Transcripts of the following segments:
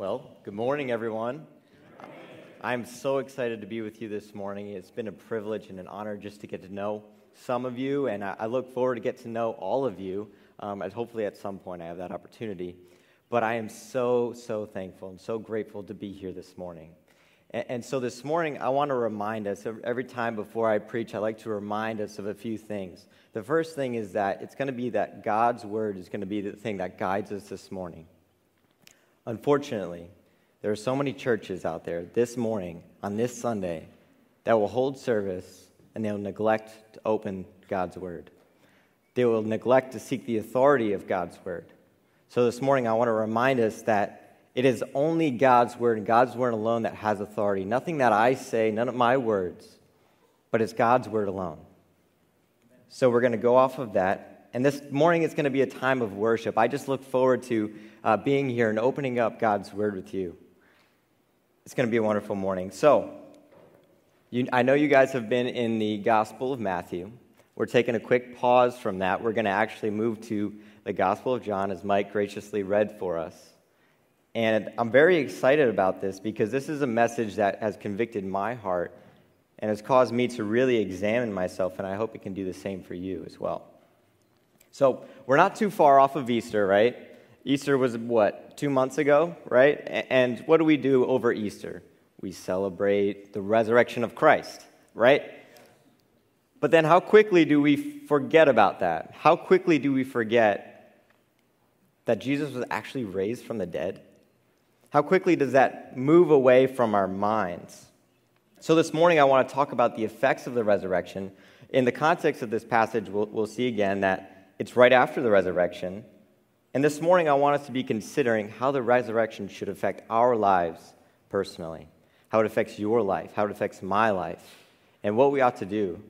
Well, good morning, everyone. Good morning. I'm so excited to be with you this morning. It's been a privilege and an honor just to get to know some of you, and I look forward to get to know all of you, and hopefully at some point I have that opportunity. But I am so thankful and so grateful to be here this morning. And so this morning, I want to remind us, every time before I preach, I like to remind us of a few things. The first thing is that it's going to be that God's word is going to be the thing that guides us this morning. Unfortunately, there are so many churches out there this morning, on this Sunday, that will hold service and they'll neglect to open God's word. They will neglect to seek the authority of God's word. So this morning, I want to remind us that it is only God's word and God's word alone that has authority. Nothing that I say, none of my words, but it's God's word alone. So we're going to go off of that. And this morning is going to be a time of worship. I just look forward to being here and opening up God's word with you. It's going to be a wonderful morning. So, I know you guys have been in the Gospel of Matthew. We're taking a quick pause from that. We're going to actually move to the Gospel of John, as Mike graciously read for us. And I'm very excited about this because this is a message that has convicted my heart and has caused me to really examine myself, and I hope it can do the same for you as well. So we're not too far off of Easter, right? Easter was, 2 months ago, right? And what do we do over Easter? We celebrate the resurrection of Christ, right? But then how quickly do we forget about that? How quickly do we forget that Jesus was actually raised from the dead? How quickly does that move away from our minds? So this morning I want to talk about the effects of the resurrection. In the context of this passage, we'll see again that it's right after the resurrection, and this morning I want us to be considering how the resurrection should affect our lives personally, how it affects your life, how it affects my life, and what we ought to do.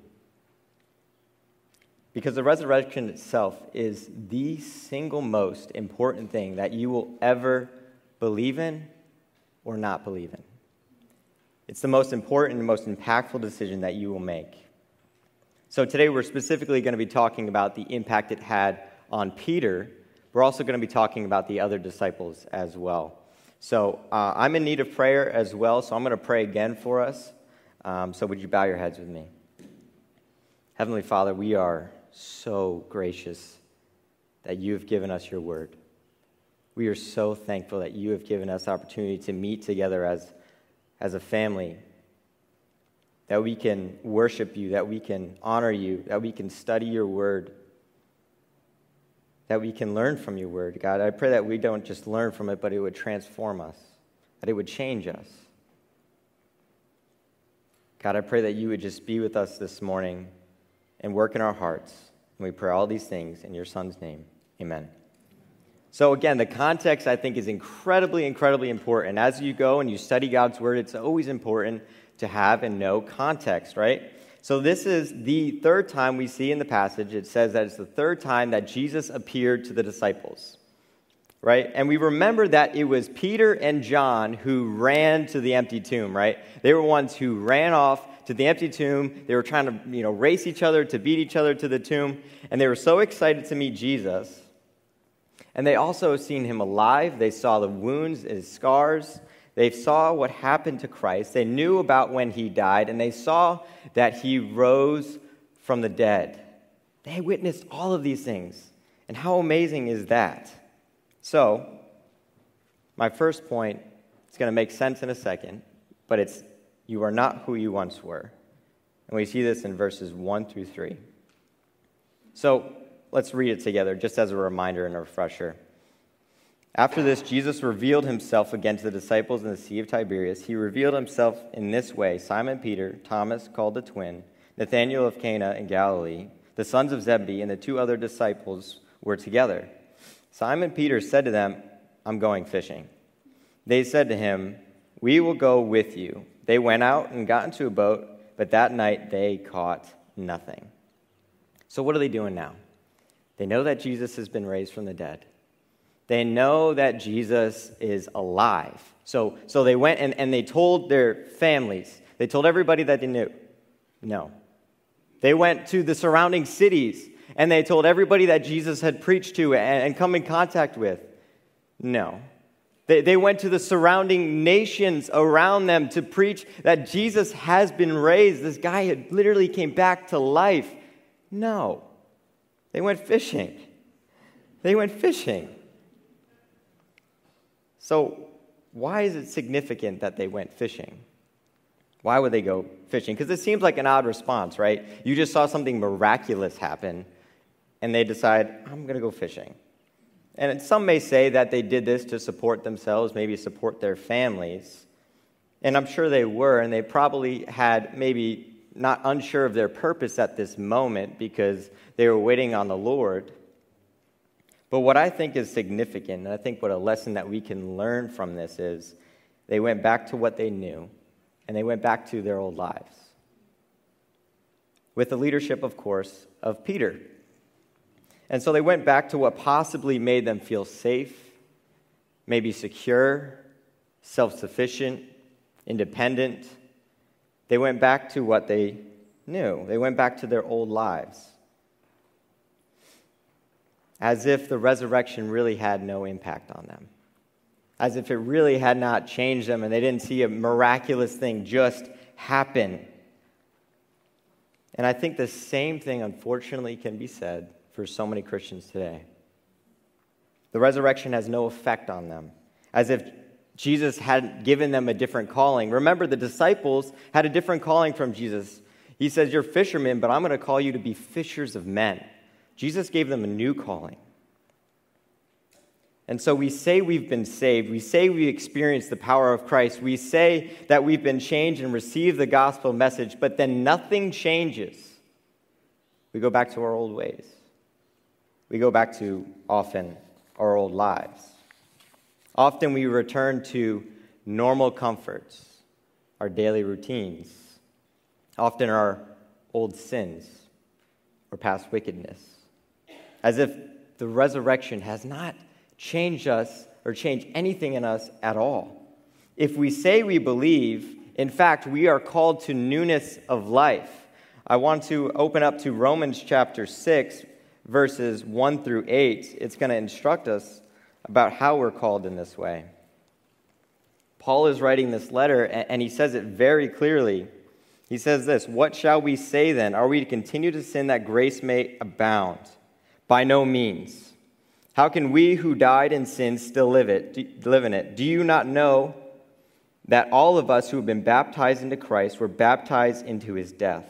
Because the resurrection itself is the single most important thing that you will ever believe in or not believe in. It's the most important and most impactful decision that you will make. So today we're specifically going to be talking about the impact it had on Peter. We're also going to be talking about the other disciples as well. So I'm in need of prayer as well, so I'm going to pray again for us. So would you bow your heads with me? Heavenly Father, we are so gracious that you have given us your word. We are so thankful that you have given us the opportunity to meet together as a family, that we can worship you, that we can honor you, that we can study your word, that we can learn from your word. God, I pray that we don't just learn from it, but it would transform us, that it would change us. God, I pray that you would just be with us this morning and work in our hearts. And we pray all these things in your Son's name. Amen. So again, the context, I think, is incredibly, incredibly important. As you go and you study God's word, it's always important to have and know context, right? So this is the third time we see in the passage, it says that it's the third time that Jesus appeared to the disciples, right? And we remember that it was Peter and John who ran to the empty tomb, right? They were ones who ran off to the empty tomb. They were trying to, race each other, to beat each other to the tomb. And they were so excited to meet Jesus. And they also seen him alive. They saw the wounds, his scars. They saw what happened to Christ. They knew about when he died, and they saw that he rose from the dead. They witnessed all of these things. And how amazing is that? So, my first point, it's going to make sense in a second, but it's you are not who you once were. And we see this in verses 1 through 3. So, let's read it together just as a reminder and a refresher. After this, Jesus revealed himself again to the disciples in the Sea of Tiberias. He revealed himself in this way: Simon Peter, Thomas, called the twin, Nathanael of Cana in Galilee, the sons of Zebedee, and the two other disciples were together. Simon Peter said to them, "I'm going fishing." They said to him, "We will go with you." They went out and got into a boat, but that night they caught nothing. So what are they doing now? They know that Jesus has been raised from the dead. They know that Jesus is alive. So they went and they told their families. They told everybody that they knew. No. They went to the surrounding cities, and they told everybody that Jesus had preached to and come in contact with. No. They went to the surrounding nations around them to preach that Jesus has been raised. This guy had literally came back to life. No. They went fishing. They went fishing. So why is it significant that they went fishing? Why would they go fishing? Because it seems like an odd response, right? You just saw something miraculous happen, and they decide, I'm going to go fishing. And some may say that they did this to support themselves, maybe support their families. And I'm sure they were, and they probably had maybe not unsure of their purpose at this moment because they were waiting on the Lord. But what I think is significant, and I think what a lesson that we can learn from this is, they went back to what they knew, and they went back to their old lives. With the leadership, of course, of Peter. And so they went back to what possibly made them feel safe, maybe secure, self-sufficient, independent. They went back to what they knew. They went back to their old lives. As if the resurrection really had no impact on them. As if it really had not changed them and they didn't see a miraculous thing just happen. And I think the same thing, unfortunately, can be said for so many Christians today. The resurrection has no effect on them, as if Jesus hadn't given them a different calling. Remember, the disciples had a different calling from Jesus. He says, you're fishermen, but I'm going to call you to be fishers of men. Jesus gave them a new calling. And so we say we've been saved. We say we experienced the power of Christ. We say that we've been changed and received the gospel message, but then nothing changes. We go back to our old ways. We go back to, often, our old lives. Often we return to normal comforts, our daily routines, often our old sins or past wickedness, as if the resurrection has not changed us or changed anything in us at all. If we say we believe, in fact, we are called to newness of life. I want to open up to Romans chapter 6, verses 1 through 8, it's going to instruct us about how we're called in this way. Paul is writing this letter, and he says it very clearly. He says this, what shall we say then? Are we to continue to sin that grace may abound? By no means. How can we who died in sin still live in it? Do you not know that all of us who have been baptized into Christ were baptized into his death?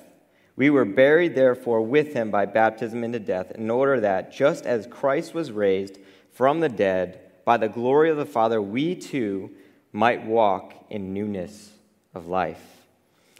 We were buried, therefore, with him by baptism into death, in order that, just as Christ was raised from the dead by the glory of the Father, we too might walk in newness of life.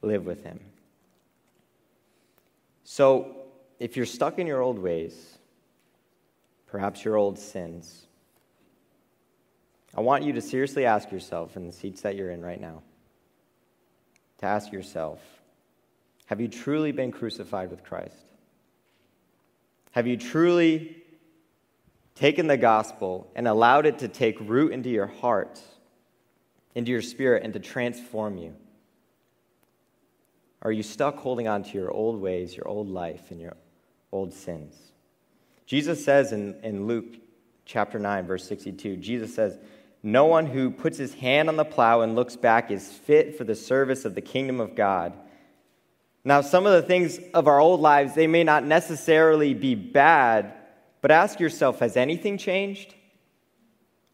live with him. So, if you're stuck in your old ways, perhaps your old sins, I want you to seriously ask yourself in the seats that you're in right now, to ask yourself, have you truly been crucified with Christ? Have you truly taken the gospel and allowed it to take root into your heart, into your spirit, and to transform you? Are you stuck holding on to your old ways, your old life, and your old sins? Jesus says in Luke chapter 9, verse 62, Jesus says, no one who puts his hand on the plow and looks back is fit for the service of the kingdom of God. Now, some of the things of our old lives, they may not necessarily be bad, but ask yourself, has anything changed?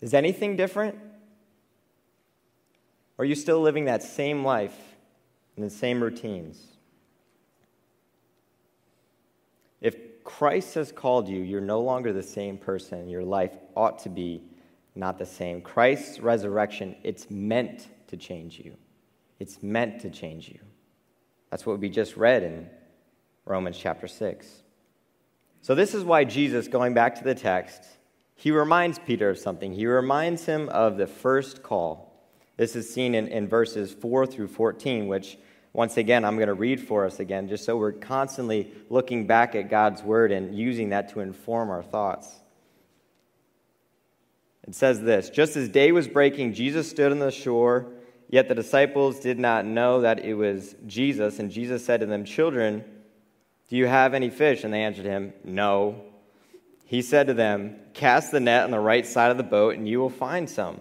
Is anything different? Or are you still living that same life and the same routines? If Christ has called you, you're no longer the same person. Your life ought to be not the same. Christ's resurrection, it's meant to change you. It's meant to change you. That's what we just read in Romans chapter 6. So this is why Jesus, going back to the text, he reminds Peter of something. He reminds him of the first call. This is seen in verses 4 through 14, which, once again, I'm going to read for us again, just so we're constantly looking back at God's word and using that to inform our thoughts. It says this: "Just as day was breaking, Jesus stood on the shore, yet the disciples did not know that it was Jesus. And Jesus said to them, 'Children, do you have any fish?' And they answered him, 'No.' He said to them, 'Cast the net on the right side of the boat, and you will find some.'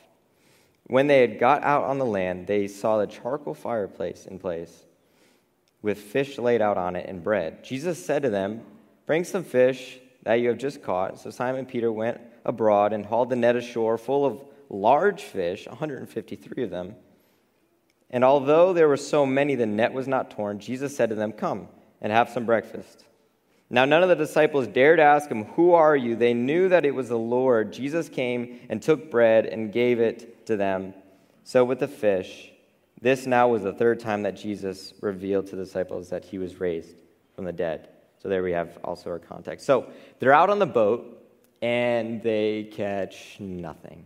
When they had got out on the land, they saw the charcoal fireplace in place, with fish laid out on it and bread. Jesus said to them, 'Bring some fish that you have just caught.' So Simon Peter went abroad and hauled the net ashore full of large fish, 153 of them. And although there were so many, the net was not torn. Jesus said to them, 'Come and have some breakfast.' Now none of the disciples dared ask him, 'Who are you?' They knew that it was the Lord. Jesus came and took bread and gave it to them. So with the fish, this now was the third time that Jesus revealed to the disciples that he was raised from the dead." So there we have also our context. So they're out on the boat and they catch nothing.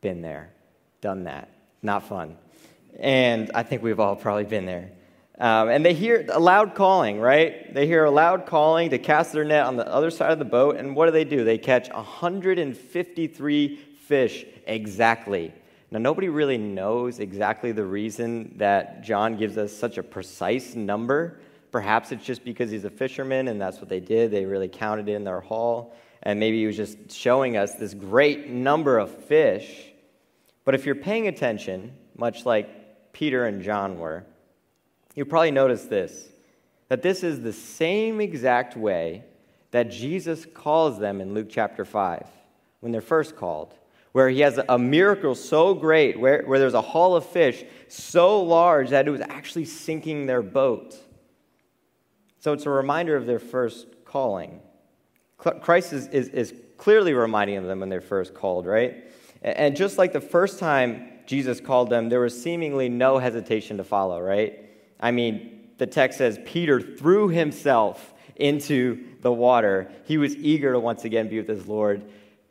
Been there, done that. Not fun. And I think we've all probably been there. And they hear a loud calling, right? They hear a loud calling to cast their net on the other side of the boat. And what do? They catch 153 fish exactly. Now, nobody really knows exactly the reason that John gives us such a precise number. Perhaps it's just because he's a fisherman and that's what they did. They really counted in their haul. And maybe he was just showing us this great number of fish. But if you're paying attention, much like Peter and John were, you'll probably notice this, that this is the same exact way that Jesus calls them in Luke chapter 5, when they're first called, where he has a miracle so great, where there's a haul of fish so large that it was actually sinking their boat. So it's a reminder of their first calling. Christ is clearly reminding them when they're first called, right? And just like the first time Jesus called them, there was seemingly no hesitation to follow, right? I mean, the text says Peter threw himself into the water. He was eager to once again be with his Lord.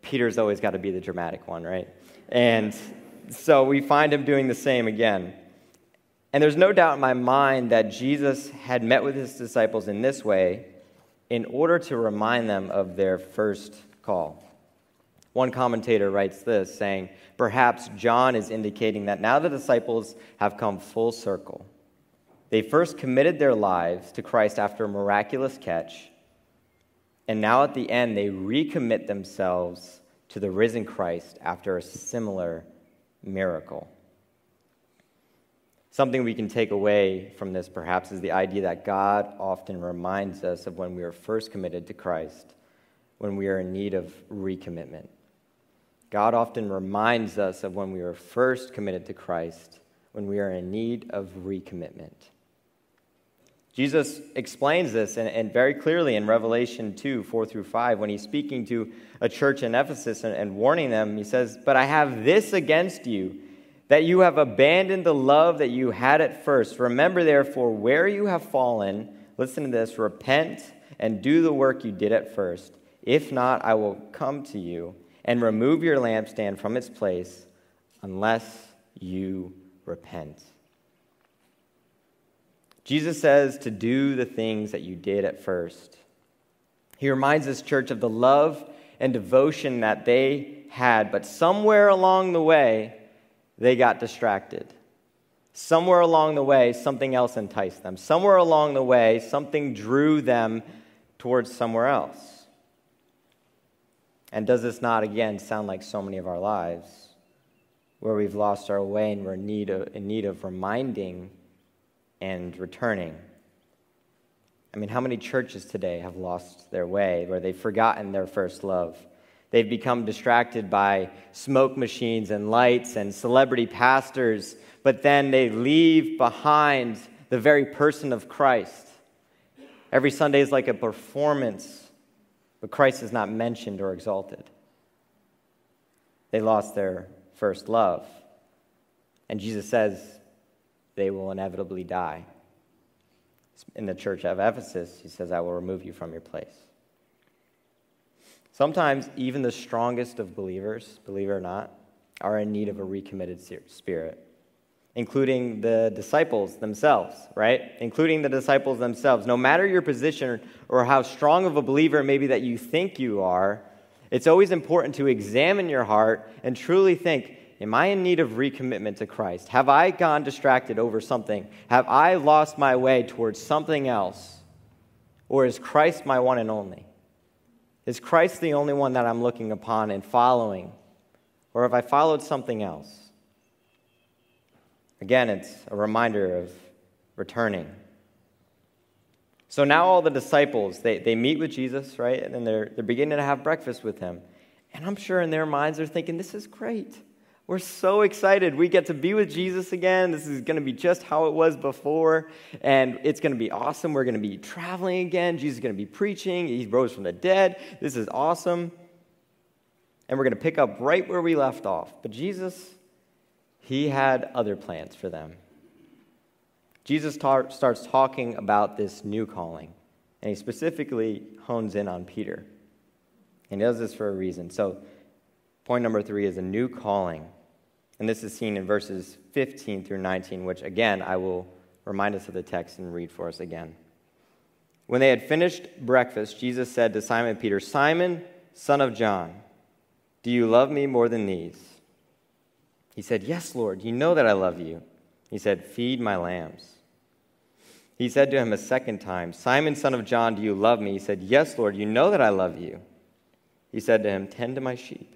Peter's always got to be the dramatic one, right? And so we find him doing the same again. And there's no doubt in my mind that Jesus had met with his disciples in this way in order to remind them of their first call. One commentator writes this, saying, "Perhaps John is indicating that now the disciples have come full circle. They first committed their lives to Christ after a miraculous catch, and now at the end they recommit themselves to the risen Christ after a similar miracle." Something we can take away from this, perhaps, is the idea that God often reminds us of when we are first committed to Christ, when we are in need of recommitment. God often reminds us of when we are first committed to Christ, when we are in need of recommitment. Jesus explains this and very clearly in Revelation 2, 4 through 5, when he's speaking to a church in Ephesus and warning them, he says, "But I have this against you, that you have abandoned the love that you had at first. Remember, therefore, where you have fallen. Listen to this. Repent and do the work you did at first. If not, I will come to you and remove your lampstand from its place unless you repent." Jesus says to do the things that you did at first. He reminds this church of the love and devotion that they had, but somewhere along the way, they got distracted. Somewhere along the way, something else enticed them. Somewhere along the way, something drew them towards somewhere else. And does this not, again, sound like so many of our lives, where we've lost our way and we're in need of reminding and returning? I mean, how many churches today have lost their way, where they've forgotten their first love? They've become distracted by smoke machines and lights and celebrity pastors, but then they leave behind the very person of Christ. Every Sunday is like a performance, but Christ is not mentioned or exalted. They lost their first love. And Jesus says they will inevitably die. In the church of Ephesus, he says, I will remove you from your place. Sometimes even the strongest of believers, believe it or not, are in need of a recommitted spirit, including the disciples themselves, right? Including the disciples themselves. No matter your position or how strong of a believer maybe that you think you are, it's always important to examine your heart and truly think, am I in need of recommitment to Christ? Have I gone distracted over something? Have I lost my way towards something else? Or is Christ my one and only? Is Christ the only one that I'm looking upon and following? Or have I followed something else? Again, it's a reminder of returning. So now all the disciples, they meet with Jesus, right? And then they're beginning to have breakfast with him. And I'm sure in their minds they're thinking, this is great. We're so excited. We get to be with Jesus again. This is going to be just how it was before. And it's going to be awesome. We're going to be traveling again. Jesus is going to be preaching. He rose from the dead. This is awesome. And we're going to pick up right where we left off. But Jesus, he had other plans for them. Jesus starts talking about this new calling. And he specifically hones in on Peter. And he does this for a reason. So point number 3 is a new calling. And this is seen in verses 15 through 19, which again, I will remind us of the text and read for us again. When they had finished breakfast, Jesus said to Simon Peter, Simon, son of John, do you love me more than these? He said, yes, Lord, you know that I love you. He said, feed my lambs. He said to him a second time, Simon, son of John, do you love me? He said, yes, Lord, you know that I love you. He said to him, tend to my sheep.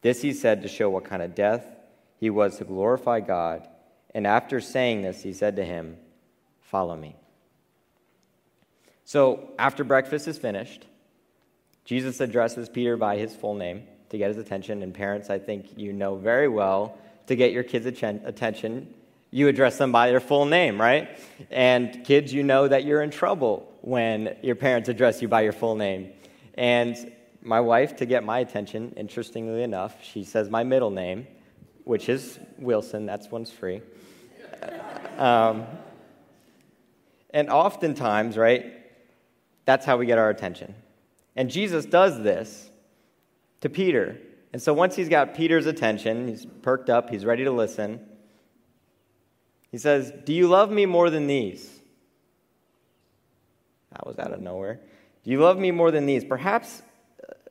This he said to show what kind of death he was to glorify God. And after saying this, he said to him, follow me. So after breakfast is finished, Jesus addresses Peter by his full name to get his attention. And parents, I think you know very well, to get your kids' attention, you address them by their full name, right? And kids, you know that you're in trouble when your parents address you by your full name. And my wife, to get my attention, interestingly enough, she says my middle name, which is Wilson. That one's free. And oftentimes, right, that's how we get our attention. And Jesus does this to Peter. And so once he's got Peter's attention, he's perked up, he's ready to listen. He says, do you love me more than these? That was out of nowhere. Do you love me more than these? Perhaps...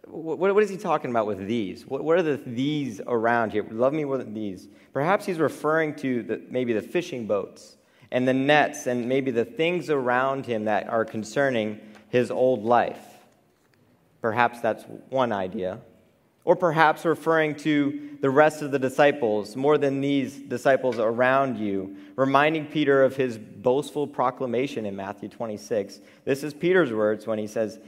What is he talking about with these? What are the these around here? Love me more than these. Perhaps he's referring to maybe the fishing boats and the nets and maybe the things around him that are concerning his old life. Perhaps that's one idea. Or perhaps referring to the rest of the disciples, more than these disciples around you, reminding Peter of his boastful proclamation in Matthew 26. This is Peter's words when he says,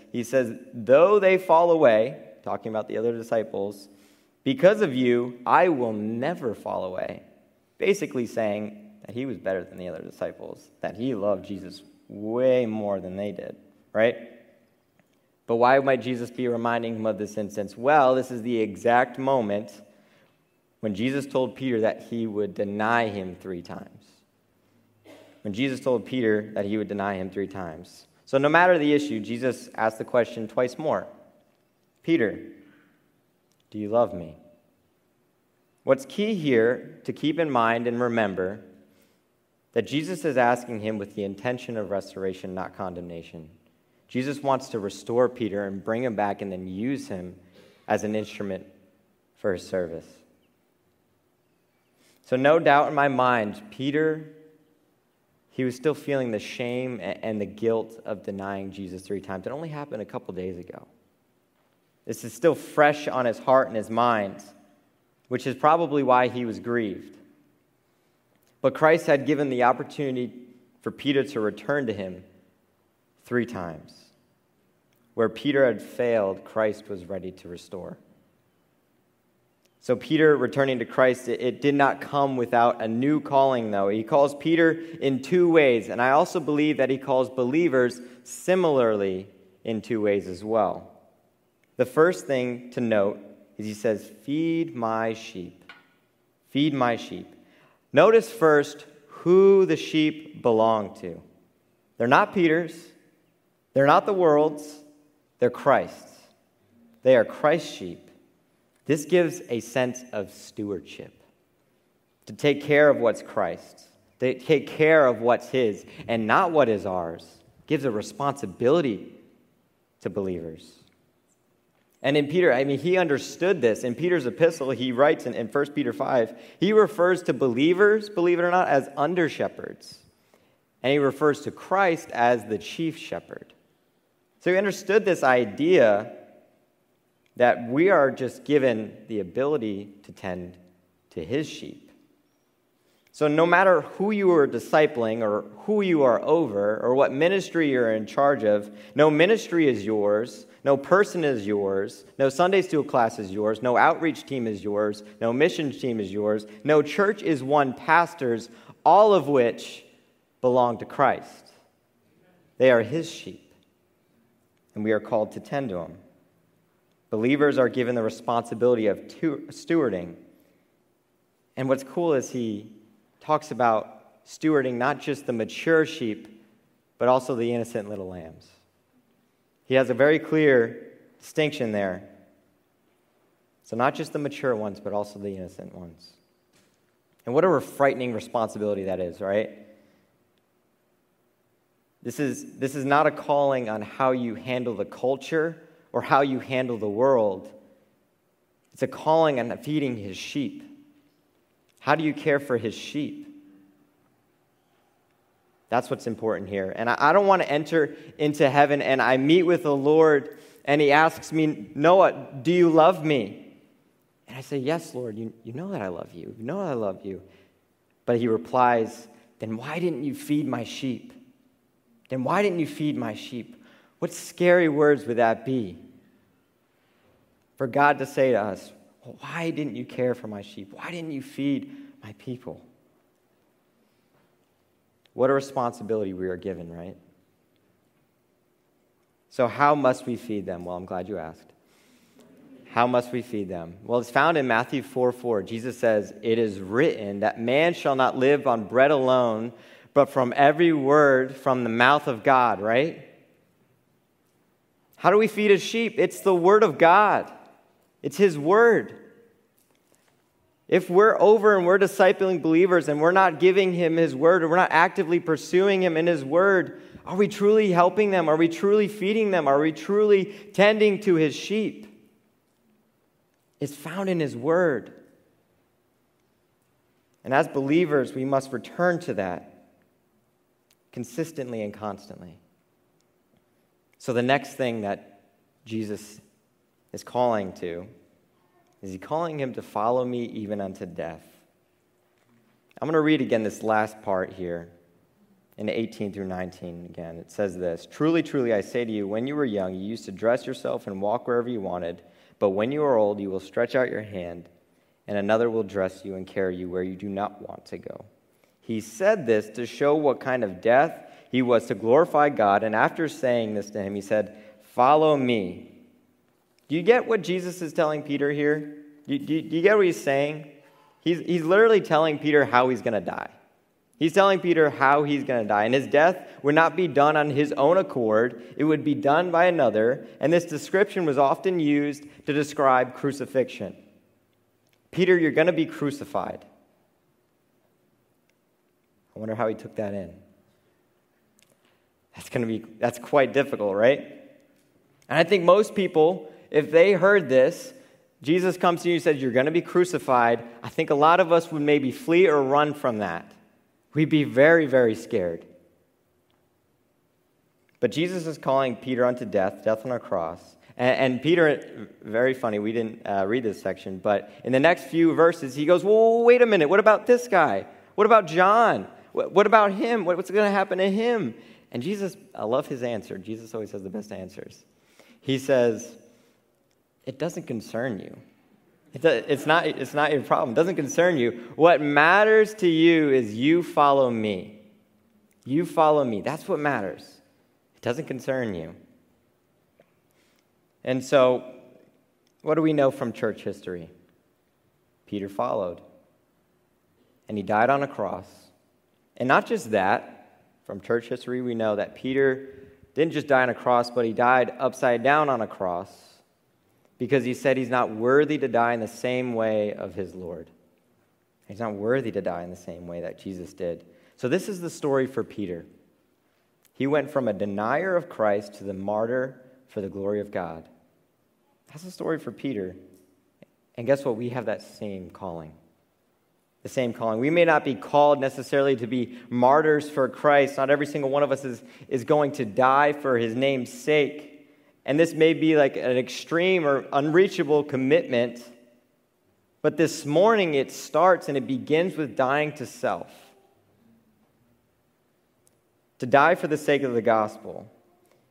though they fall away, talking about the other disciples, because of you, I will never fall away. Basically saying that he was better than the other disciples, that he loved Jesus way more than they did, right? But why might Jesus be reminding him of this instance? Well, this is the exact moment when Jesus told Peter that he would deny him 3 times. When Jesus told Peter that he would deny him 3 times. So no matter the issue, Jesus asked the question twice more. Peter, do you love me? What's key here to keep in mind and remember that Jesus is asking him with the intention of restoration, not condemnation. Jesus wants to restore Peter and bring him back and then use him as an instrument for his service. So no doubt in my mind, Peter, he was still feeling the shame and the guilt of denying Jesus 3 times. It only happened a couple days ago. This is still fresh on his heart and his mind, which is probably why he was grieved. But Christ had given the opportunity for Peter to return to him 3 times. Where Peter had failed, Christ was ready to restore. So Peter returning to Christ, it did not come without a new calling, though. He calls Peter in 2 ways, and I also believe that he calls believers similarly in 2 ways as well. The first thing to note is he says, "Feed my sheep. Feed my sheep." Notice first who the sheep belong to. They're not Peter's. They're not the world's. They're Christ's. They are Christ's sheep. This gives a sense of stewardship. To take care of what's Christ's. To take care of what's his and not what is ours. Gives a responsibility to believers. And in Peter, he understood this. In Peter's epistle, he writes in 1 Peter 5, he refers to believers, believe it or not, as under-shepherds. And he refers to Christ as the chief shepherd. So he understood this idea that we are just given the ability to tend to his sheep. So no matter who you are discipling or who you are over or what ministry you're in charge of, no ministry is yours, no person is yours, no Sunday school class is yours, no outreach team is yours, no mission team is yours, no church is one pastor's, all of which belong to Christ. They are his sheep, and we are called to tend to them. Believers are given the responsibility of stewarding. And what's cool is he talks about stewarding not just the mature sheep, but also the innocent little lambs. He has a very clear distinction there. So not just the mature ones, but also the innocent ones. And what a frightening responsibility that is, right? This is not a calling on how you handle the culture or how you handle the world. It's a calling on feeding his sheep. How do you care for his sheep? That's what's important here. And I don't want to enter into heaven and I meet with the Lord and he asks me, Noah, do you love me? And I say, yes, Lord, you know that I love you. You know I love you. But he replies, then why didn't you feed my sheep? Then why didn't you feed my sheep? What scary words would that be? For God to say to us, well, why didn't you care for my sheep? Why didn't you feed my people? What a responsibility we are given, right? So how must we feed them? Well, I'm glad you asked. How must we feed them? Well, it's found in Matthew 4:4. Jesus says, it is written that man shall not live on bread alone, but from every word from the mouth of God, right? How do we feed his sheep? It's the word of God. It's his word. If we're over and we're discipling believers and we're not giving him his word, or we're not actively pursuing him in his word, are we truly helping them? Are we truly feeding them? Are we truly tending to his sheep? It's found in his word. And as believers, we must return to that consistently and constantly. So the next thing that Jesus is calling to is he calling him to follow me even unto death. I'm going to read again this last part here in 18 through 19 again. It says this, truly, truly, I say to you, when you were young, you used to dress yourself and walk wherever you wanted, but when you are old, you will stretch out your hand, and another will dress you and carry you where you do not want to go. He said this to show what kind of death he was to glorify God, and after saying this to him, he said, follow me. Do you get what Jesus is telling Peter here? Do you get what he's saying? He's literally telling Peter how he's going to die. He's telling Peter how he's going to die. And his death would not be done on his own accord. It would be done by another. And this description was often used to describe crucifixion. Peter, you're going to be crucified. I wonder how he took that in. That's quite difficult, right? And I think most people, if they heard this, Jesus comes to you and says, you're going to be crucified. I think a lot of us would maybe flee or run from that. We'd be very, very scared. But Jesus is calling Peter unto death, death on a cross. And Peter, very funny, we didn't read this section, but in the next few verses, he goes, well, wait a minute, what about this guy? What about John? What about him? What's going to happen to him? And Jesus, I love his answer. Jesus always has the best answers. He says, it doesn't concern you. It's not your problem. It doesn't concern you. What matters to you is you follow me. You follow me. That's what matters. It doesn't concern you. And so, what do we know from church history? Peter followed. And he died on a cross. And not just that, from church history we know that Peter didn't just die on a cross, but he died upside down on a cross because he said he's not worthy to die in the same way of his Lord. He's not worthy to die in the same way that Jesus did. So this is the story for Peter. He went from a denier of Christ to the martyr for the glory of God. That's the story for Peter. And guess what? We have that same calling. The same calling. We may not be called necessarily to be martyrs for Christ. Not every single one of us is going to die for his name's sake. And this may be like an extreme or unreachable commitment. But this morning it starts and it begins with dying to self. To die for the sake of the gospel.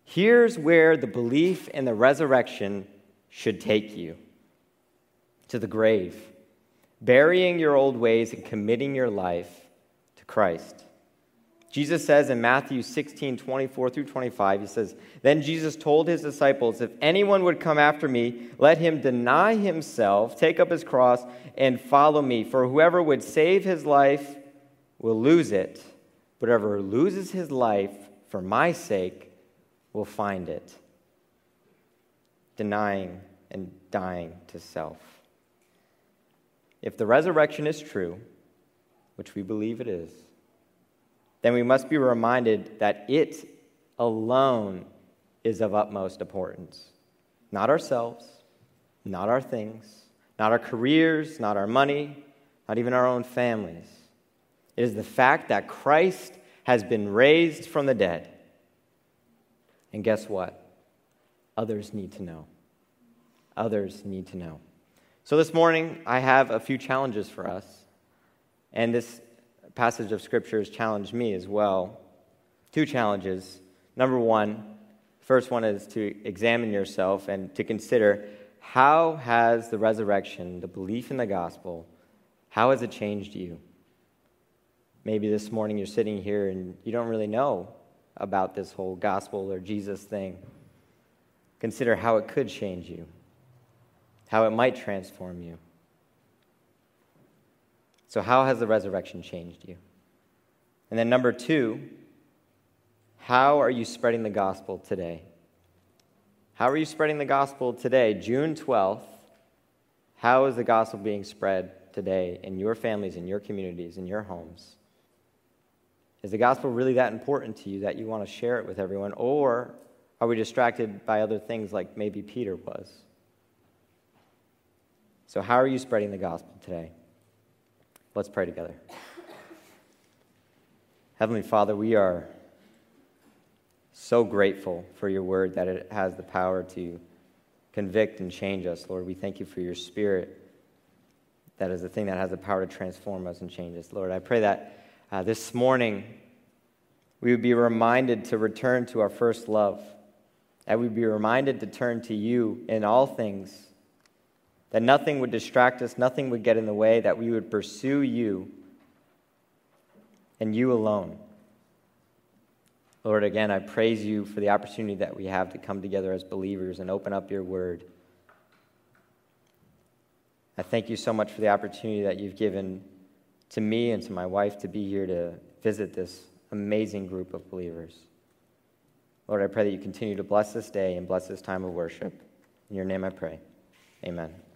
Here's where the belief in the resurrection should take you. To the grave. Burying your old ways and committing your life to Christ. Jesus says in Matthew 16:24 through 25, he says, then Jesus told his disciples, if anyone would come after me, let him deny himself, take up his cross, and follow me. For whoever would save his life will lose it. But whoever loses his life for my sake will find it. Denying and dying to self. If the resurrection is true, which we believe it is, then we must be reminded that it alone is of utmost importance. Not ourselves, not our things, not our careers, not our money, not even our own families. It is the fact that Christ has been raised from the dead. And guess what? Others need to know. Others need to know. So this morning, I have a few challenges for us, and this passage of Scripture has challenged me as well. Two challenges. Number one, first one is to examine yourself and to consider how has the resurrection, the belief in the gospel, how has it changed you? Maybe this morning you're sitting here and you don't really know about this whole gospel or Jesus thing. Consider how it could change you. How it might transform you. So how has the resurrection changed you? And then number two, how are you spreading the gospel today? How are you spreading the gospel today, June 12th? How is the gospel being spread today in your families, in your communities, in your homes? Is the gospel really that important to you that you want to share it with everyone? Or are we distracted by other things like maybe Peter was? So how are you spreading the gospel today? Let's pray together. Heavenly Father, we are so grateful for your word that it has the power to convict and change us. Lord, we thank you for your Spirit. That is the thing that has the power to transform us and change us. Lord, I pray that this morning we would be reminded to return to our first love. That we'd be reminded to turn to you in all things. That nothing would distract us, nothing would get in the way, that we would pursue you and you alone. Lord, again, I praise you for the opportunity that we have to come together as believers and open up your word. I thank you so much for the opportunity that you've given to me and to my wife to be here to visit this amazing group of believers. Lord, I pray that you continue to bless this day and bless this time of worship. In your name I pray. Amen.